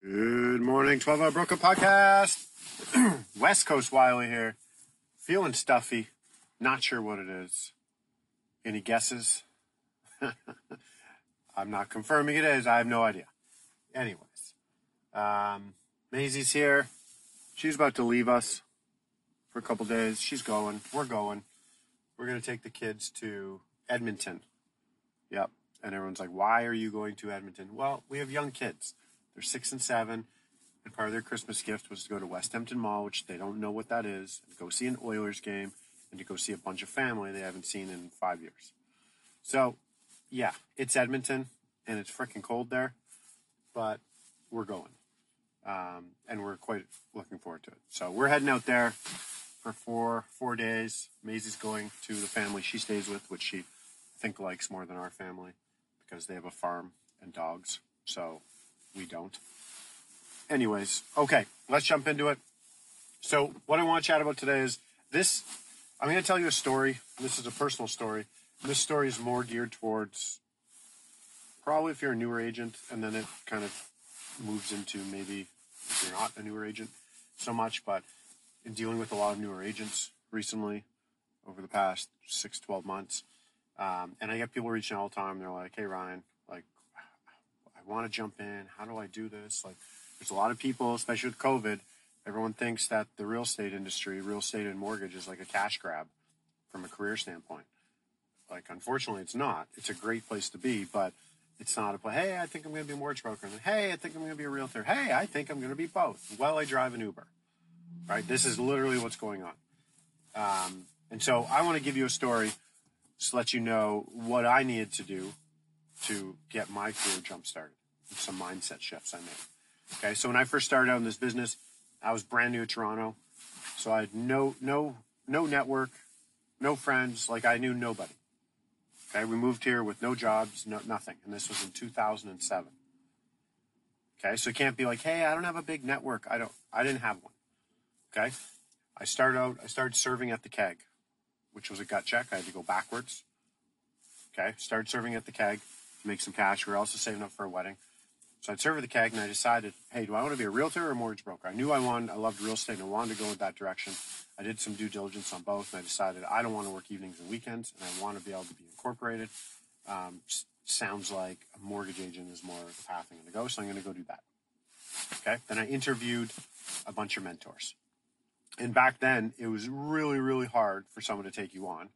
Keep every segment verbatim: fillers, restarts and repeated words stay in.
Good morning, twelve-Hour Broker Podcast. West Coast Wiley here. Feeling stuffy. Not sure what it is. Any guesses? I'm not confirming it is. I have no idea. Anyways, um, Maisie's here. She's about to leave us for a couple days. She's going. We're going. We're going to take the kids to Edmonton. Yep. And everyone's like, why are you going to Edmonton? Well, we have young kids. They're six and seven. And part of their Christmas gift was to go to West Edmonton Mall, which they don't know what that is, and go see an Oilers game, and to go see a bunch of family they haven't seen in five years. So, yeah, it's Edmonton, and it's freaking cold there, but we're going, um, and we're quite looking forward to it. So we're heading out there for four four days. Maisie's going to the family she stays with, which she, I think, likes more than our family because they have a farm and dogs, so we don't. Anyways, okay, let's jump into it. So what I want to chat about today is this. I'm going to tell you a story. This is a personal story. This story is more geared towards probably if you're a newer agent, and then it kind of moves into maybe if you're not a newer agent so much, but in dealing with a lot of newer agents recently over the past six, twelve months, um, and I get people reaching out all the time. They're like, hey, Ryan, like, I want to jump in. How do I do this? Like, there's a lot of people, especially with COVID, everyone thinks that the real estate industry, real estate and mortgage is like a cash grab from a career standpoint. Like, unfortunately, it's not. It's a great place to be, but it's not a play. Hey, I think I'm going to be a mortgage broker. And hey, I think I'm going to be a realtor. Hey, I think I'm going to be both. Well, I drive an Uber, right? This is literally what's going on. Um, and so I want to give you a story to let you know what I needed to do to get my career jump started. Some mindset shifts I made. Okay. So when I first started out in this business, I was brand new to Toronto. So I had no, no, no network, no friends. Like, I knew nobody. Okay, we moved here with no jobs, no nothing. And this was in two thousand seven. Okay, so it can't be like, hey, I don't have a big network. I don't, I didn't have one. Okay, I started out, I started serving at the Keg, which was a gut check. I had to go backwards. Okay, started serving at the Keg to make some cash. We were also saving up for a wedding. So I'd serve at the Keg, and I decided, hey, do I want to be a realtor or a mortgage broker? I knew I wanted, I loved real estate, and I wanted to go in that direction. I did some due diligence on both, and I decided I don't want to work evenings and weekends, and I want to be able to be incorporated. Um, sounds like a mortgage agent is more the path I'm going to go, so I'm going to go do that. Okay. Then I interviewed a bunch of mentors. And back then, it was really, really hard for someone to take you on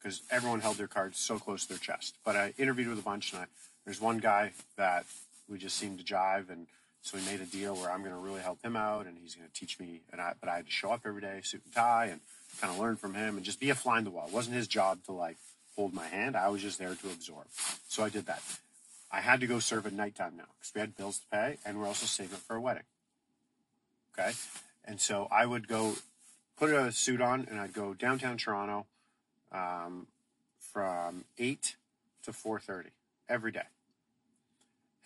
because everyone held their cards so close to their chest. But I interviewed with a bunch, and I, there's one guy that we just seemed to jive, and so we made a deal where I'm going to really help him out, and he's going to teach me. And I, but I had to show up every day, suit and tie, and kind of learn from him and just be a fly in the wall. It wasn't his job to, like, hold my hand. I was just there to absorb. So I did that. I had to go serve at nighttime now because we had bills to pay, and we're also saving for a wedding. Okay? And so I would go put a suit on, and I'd go downtown Toronto um, from eight to four thirty every day.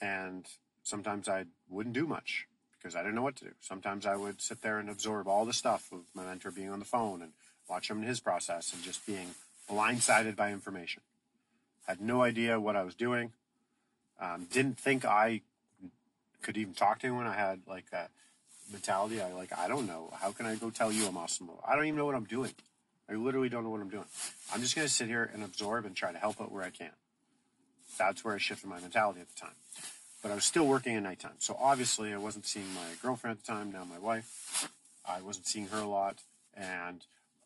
And sometimes I wouldn't do much because I didn't know what to do. Sometimes I would sit there and absorb all the stuff of my mentor being on the phone and watch him in his process and just being blindsided by information. Had no idea what I was doing. Um, didn't think I could even talk to anyone. I had like that mentality. I like, I don't know. How can I go tell you I'm awesome? I don't even know what I'm doing. I literally don't know what I'm doing. I'm just going to sit here and absorb and try to help out where I can. That's where I shifted my mentality at the time. But I was still working at nighttime. So obviously I wasn't seeing my girlfriend at the time, now my wife. I wasn't seeing her a lot. And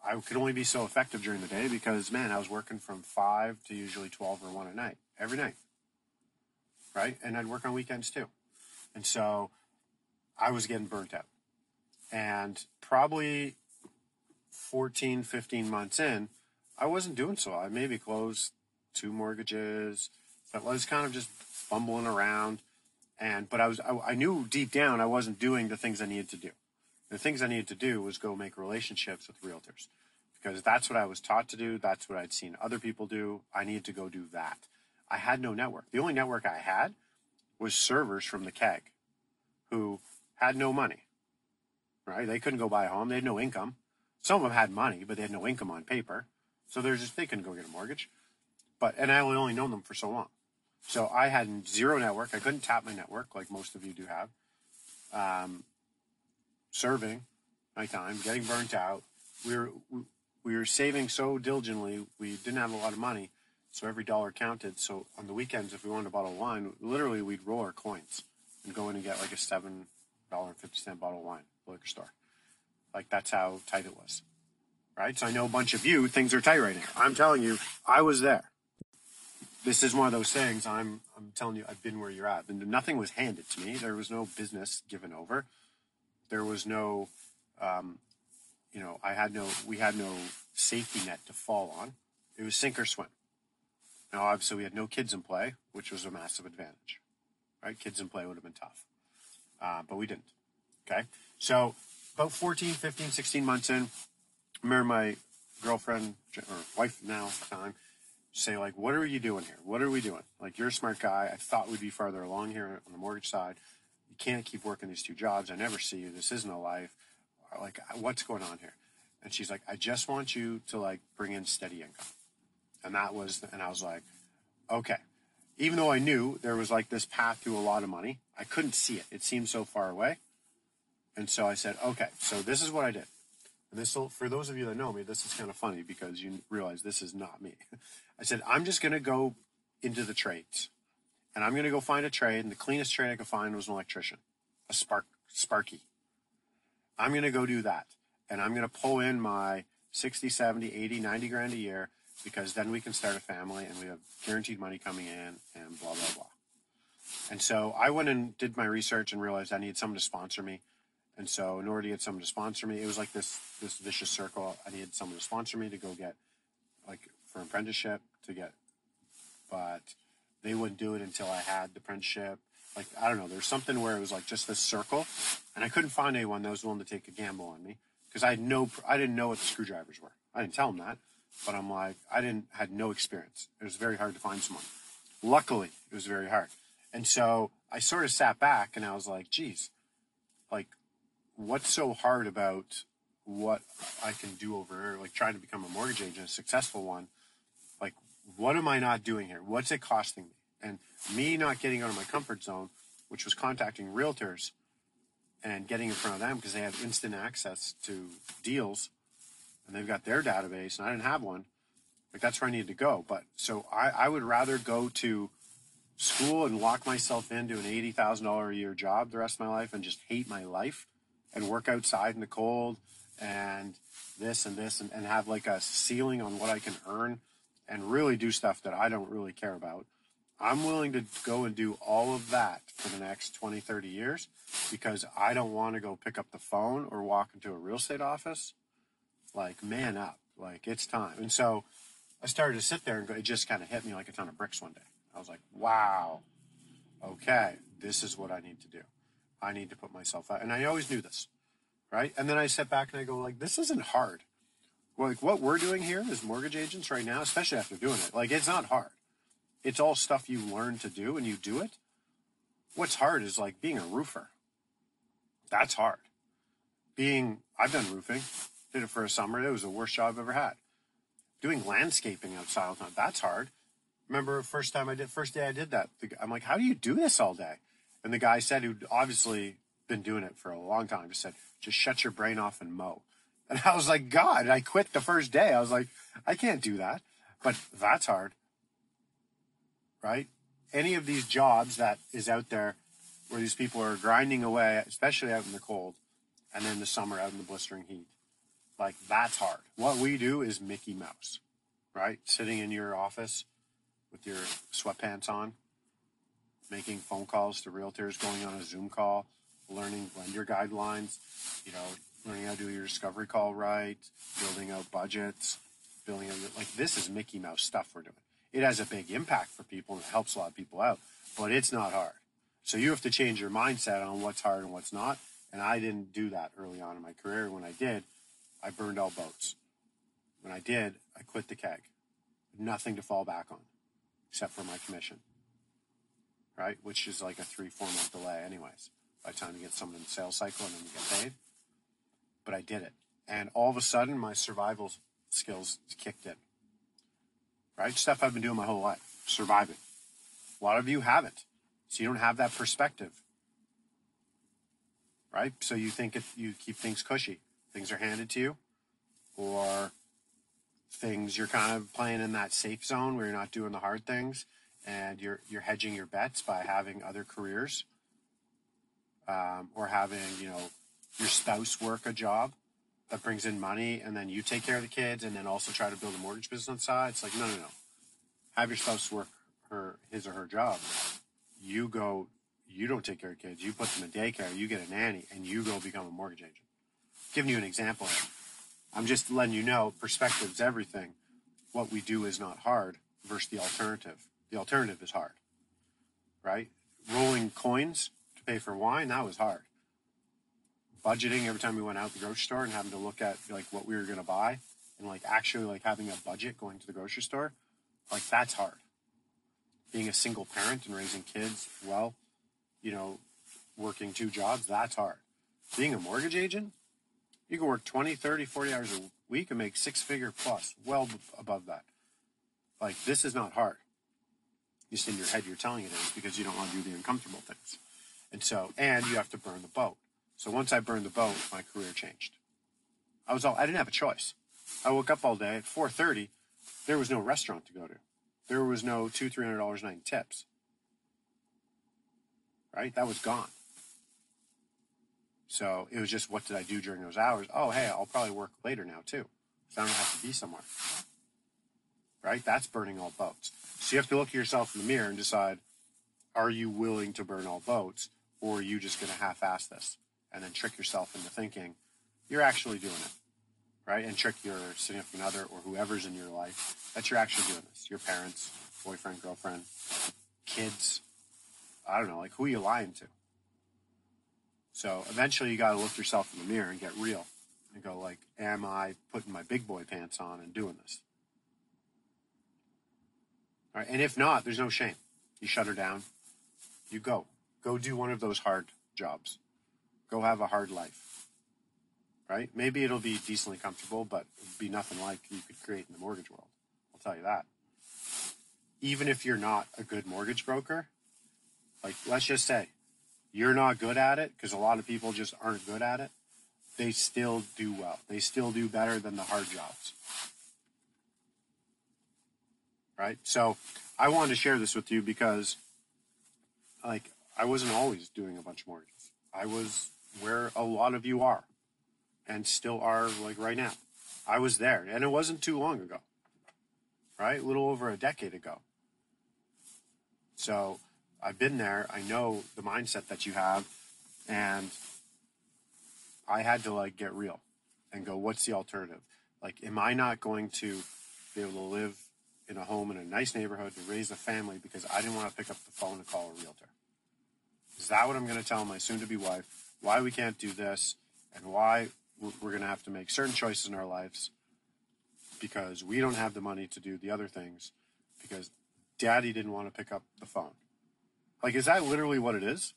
I could only be so effective during the day because, man, I was working from five to usually twelve or one at night, every night. Right? And I'd work on weekends too. And so I was getting burnt out. And probably fourteen, fifteen months in, I wasn't doing so. I maybe closed two mortgages, but I was kind of just fumbling around. And but I was I, I knew deep down I wasn't doing the things I needed to do. The things I needed to do was go make relationships with realtors, because that's what I was taught to do. That's what I'd seen other people do. I needed to go do that. I had no network. The only network I had was servers from the Keg who had no money, right? They couldn't go buy a home. They had no income. Some of them had money, but they had no income on paper. So they're just, they couldn't go get a mortgage. But, and I only known them for so long. So I had zero network. I couldn't tap my network like most of you do have. Um, serving my time, getting burnt out. We were, we were saving so diligently. We didn't have a lot of money. So every dollar counted. So on the weekends, if we wanted a bottle of wine, literally we'd roll our coins and go in and get like a seven dollar and fifty cent bottle of wine at the liquor store. Like that's how tight it was, right? So I know a bunch of you, things are tight right now. I'm telling you, I was there. This is one of those things. I'm I'm telling you, I've been where you're at. And nothing was handed to me. There was no business given over. There was no, um, you know, I had no, we had no safety net to fall on. It was sink or swim. Now, obviously, we had no kids in play, which was a massive advantage, right? Kids in play would have been tough, uh, but we didn't, okay? So about fourteen, fifteen, sixteen months in, I remember my girlfriend, or wife now at the time, say, like, what are you doing here? What are we doing? Like, you're a smart guy. I thought we'd be farther along here on the mortgage side. You can't keep working these two jobs. I never see you. This isn't a life. Like, what's going on here? And she's like, I just want you to, like, bring in steady income. And that was, and I was like, okay. Even though I knew there was, like, this path to a lot of money, I couldn't see it. It seemed so far away. And so I said, okay, so this is what I did. And this, for those of you that know me, this is kind of funny because you realize this is not me. I said, I'm just going to go into the trades. And I'm going to go find a trade. And the cleanest trade I could find was an electrician, a spark, sparky. I'm going to go do that. And I'm going to pull in my sixty, seventy, eighty, ninety grand a year, because then we can start a family and we have guaranteed money coming in and blah, blah, blah. And so I went and did my research and realized I needed someone to sponsor me. And so in order to get someone to sponsor me, it was like this this vicious circle. I needed someone to sponsor me to go get, like, for an apprenticeship to get. But they wouldn't do it until I had the apprenticeship. Like, I don't know. There's something where it was, like, just this circle. And I couldn't find anyone that was willing to take a gamble on me because I had no, I didn't know what the screwdrivers were. I didn't tell them that. But I'm like, I didn't had no experience. It was very hard to find someone. Luckily, it was very hard. And so I sort of sat back and I was like, geez, like, what's so hard about what I can do over, like, trying to become a mortgage agent, a successful one? Like, what am I not doing here? What's it costing me? And me not getting out of my comfort zone, which was contacting realtors and getting in front of them because they have instant access to deals and they've got their database and I didn't have one. Like, that's where I needed to go. But so I, I would rather go to school and lock myself into an eighty thousand dollars a year job the rest of my life and just hate my life and work outside in the cold and this and this and, and have like a ceiling on what I can earn and really do stuff that I don't really care about. I'm willing to go and do all of that for the next twenty, thirty years because I don't want to go pick up the phone or walk into a real estate office. Like, man up, like, it's time. And so I started to sit there and go, it just kind of hit me like a ton of bricks one day. I was like, wow, okay, this is what I need to do. I need to put myself out. And I always knew this, right? And then I step back and I go, like, this isn't hard. Like, what we're doing here as mortgage agents right now, especially after doing it, like, it's not hard. It's all stuff you learn to do and you do it. What's hard is, like, being a roofer. That's hard. Being, I've done roofing. Did it for a summer. It was the worst job I've ever had. Doing landscaping outside all the time. That's hard. Remember the first time I did, first day I did that. I'm like, how do you do this all day? And the guy said, who'd obviously been doing it for a long time, just said, just shut your brain off and mow. And I was like, God, and I quit the first day. I was like, I can't do that. But that's hard, right? Any of these jobs that is out there where these people are grinding away, especially out in the cold, and then the summer out in the blistering heat, like, that's hard. What we do is Mickey Mouse, right? Sitting in your office with your sweatpants on, making phone calls to realtors, going on a Zoom call, learning lender guidelines, you know, learning how to do your discovery call right, building out budgets, building out, like, this is Mickey Mouse stuff we're doing. It has a big impact for people and it helps a lot of people out, but it's not hard. So you have to change your mindset on what's hard and what's not. And I didn't do that early on in my career. When I did, I burned all boats. When I did, I quit the Keg. Nothing to fall back on except for my commission, right? Which is like a three, four month delay anyways, by the time you get someone in the sales cycle and then you get paid. But I did it. And all of a sudden, my survival skills kicked in, right? Stuff I've been doing my whole life, surviving. A lot of you haven't. So you don't have that perspective, right? So you think if you keep things cushy, things are handed to you, or things you're kind of playing in that safe zone where you're not doing the hard things, and you're you're hedging your bets by having other careers, um, or having, you know, your spouse work a job that brings in money, and then you take care of the kids, and then also try to build a mortgage business on the side. It's like, no, no, no. Have your spouse work her his or her job. You go, you don't take care of kids, you put them in daycare, you get a nanny, and you go become a mortgage agent. I'm giving you an example. I'm just letting you know, perspective's everything. What we do is not hard versus the alternative. The alternative is hard, right? Rolling coins to pay for wine, that was hard. Budgeting every time we went out to the grocery store and having to look at like what we were going to buy, and like actually like having a budget going to the grocery store, like that's hard. Being a single parent and raising kids, well, you know, working two jobs, that's hard. Being a mortgage agent, you can work twenty, thirty, forty hours a week and make six figure plus, well above that. Like, this is not hard. Just in your head, you're telling it is, because you don't want to do the uncomfortable things. And so, and you have to burn the boat. So once I burned the boat, my career changed. I was all, I didn't have a choice. I woke up all day at four thirty. There was no restaurant to go to. There was no two, three hundred dollars a night in tips, right? That was gone. So it was just, what did I do during those hours? Oh, hey, I'll probably work later now too, because I don't have to be somewhere, right? That's burning all boats. So you have to look at yourself in the mirror and decide, are you willing to burn all boats, or are you just going to half-ass this and then trick yourself into thinking you're actually doing it? Right? And trick your significant other or whoever's in your life that you're actually doing this. Your parents, boyfriend, girlfriend, kids. I don't know, like, who are you lying to? So eventually you got to look yourself in the mirror and get real and go like, am I putting my big boy pants on and doing this? All right. And if not, there's no shame. You shut her down. You go. Go do one of those hard jobs. Go have a hard life. Right? Maybe it'll be decently comfortable, but it'd be nothing like you could create in the mortgage world. I'll tell you that. Even if you're not a good mortgage broker, like, let's just say you're not good at it, because a lot of people just aren't good at it. They still do well. They still do better than the hard jobs. Right? So I wanted to share this with you because, like, I wasn't always doing a bunch of mortgages. I was where a lot of you are. And still are, like, right now. I was there, and it wasn't too long ago, right? A little over a decade ago. So I've been there. I know the mindset that you have, and I had to, like, get real and go, what's the alternative? Like, am I not going to be able to live in a home in a nice neighborhood to raise a family because I didn't want to pick up the phone and call a realtor? Is that what I'm going to tell my soon-to-be wife? Why we can't do this, and why we're going to have to make certain choices in our lives because we don't have the money to do the other things because daddy didn't want to pick up the phone. Like, is that literally what it is?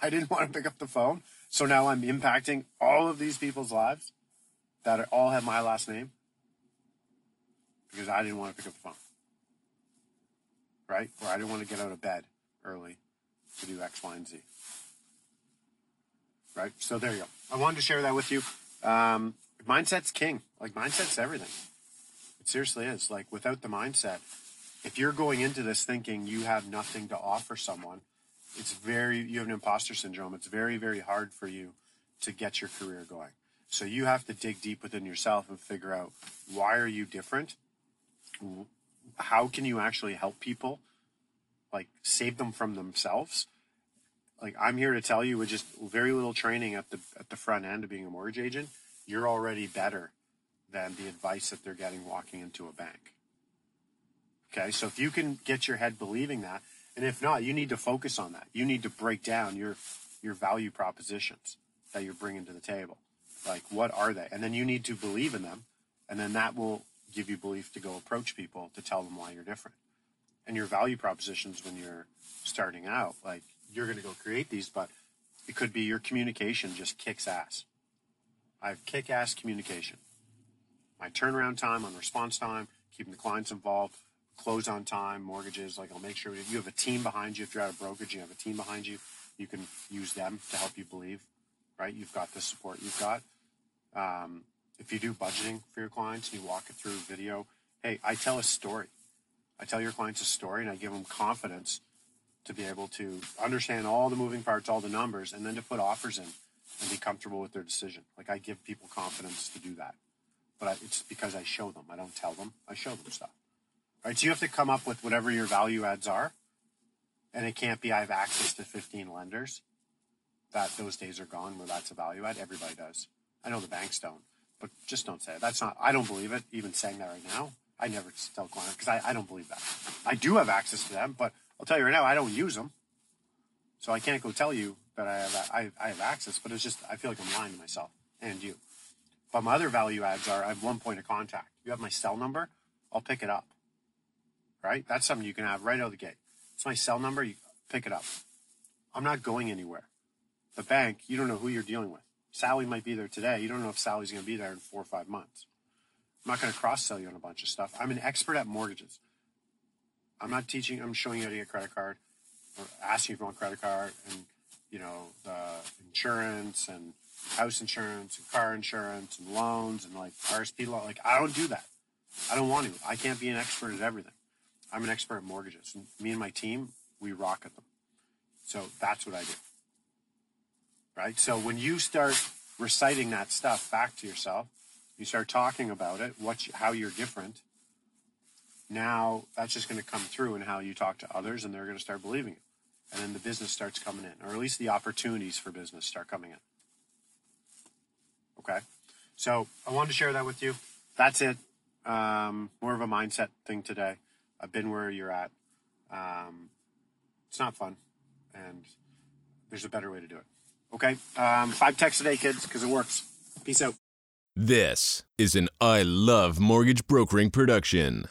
I didn't want to pick up the phone, so now I'm impacting all of these people's lives that are, all have my last name because I didn't want to pick up the phone, right? Or I didn't want to get out of bed early to do X, Y, and Z. Right? So there you go. I wanted to share that with you. Um, mindset's king. Like, mindset's everything. It seriously is. Like, without the mindset, if you're going into this thinking you have nothing to offer someone, it's very, you have an imposter syndrome. It's very, very hard for you to get your career going. So you have to dig deep within yourself and figure out, why are you different? How can you actually help people? Like, save them from themselves? Like, I'm here to tell you, with just very little training at the at the front end of being a mortgage agent, you're already better than the advice that they're getting walking into a bank. Okay, so if you can get your head believing that, And if not, you need to focus on that. You need to break down your your value propositions that you're bringing to the table. Like, what are they? And then you need to believe in them. And then that will give you belief to go approach people to tell them why you're different. And your value propositions when you're starting out, like, you're going to go create these, but it could be your communication just kicks ass. I have kick-ass communication. My turnaround time on response time, keeping the clients involved, close on time, mortgages, like I'll make sure you have a team behind you. If you're out of brokerage, you have a team behind you. You can use them to help you believe, right? You've got the support you've got. Um, if you do budgeting for your clients and you walk it through video, hey, I tell a story. I tell your clients a story and I give them confidence to be able to understand all the moving parts, all the numbers, and then to put offers in and be comfortable with their decision. Like, I give people confidence to do that. But I, it's because I show them. I don't tell them. I show them stuff. All right, so you have to come up with whatever your value adds are. And it can't be I have access to fifteen lenders. That those days are gone where that's a value add. Everybody does. I know the banks don't, but just don't say it. That's not, I don't believe it, even saying that right now. I never tell clients because I, I don't believe that. I do have access to them, but I'll tell you right now, I don't use them. So I can't go tell you that I have, I, I have access, but it's just, I feel like I'm lying to myself and you. But my other value adds are, I have one point of contact. You have my cell number, I'll pick it up, right? That's something you can have right out of the gate. It's my cell number, you pick it up. I'm not going anywhere. The bank, you don't know who you're dealing with. Sally might be there today. You don't know if Sally's going to be there in four or five months. I'm not going to cross-sell you on a bunch of stuff. I'm an expert at mortgages. I'm not teaching. I'm showing you how to get a credit card or asking if you want a credit card and, you know, the insurance and house insurance and car insurance and loans and, like, R S P law. Like, I don't do that. I don't want to. I can't be an expert at everything. I'm an expert at mortgages. And me and my team, we rock at them. So that's what I do. Right? So when you start reciting that stuff back to yourself, you start talking about it, what you, how you're different. Now that's just going to come through in how you talk to others, and they're going to start believing it. And then the business starts coming in, or at least the opportunities for business start coming in. Okay? So I wanted to share that with you. That's it. Um, more of a mindset thing today. I've been where you're at. Um, it's not fun, and there's a better way to do it. Okay? Um, five texts today, kids, because it works. Peace out. This is an I Love Mortgage Brokering production.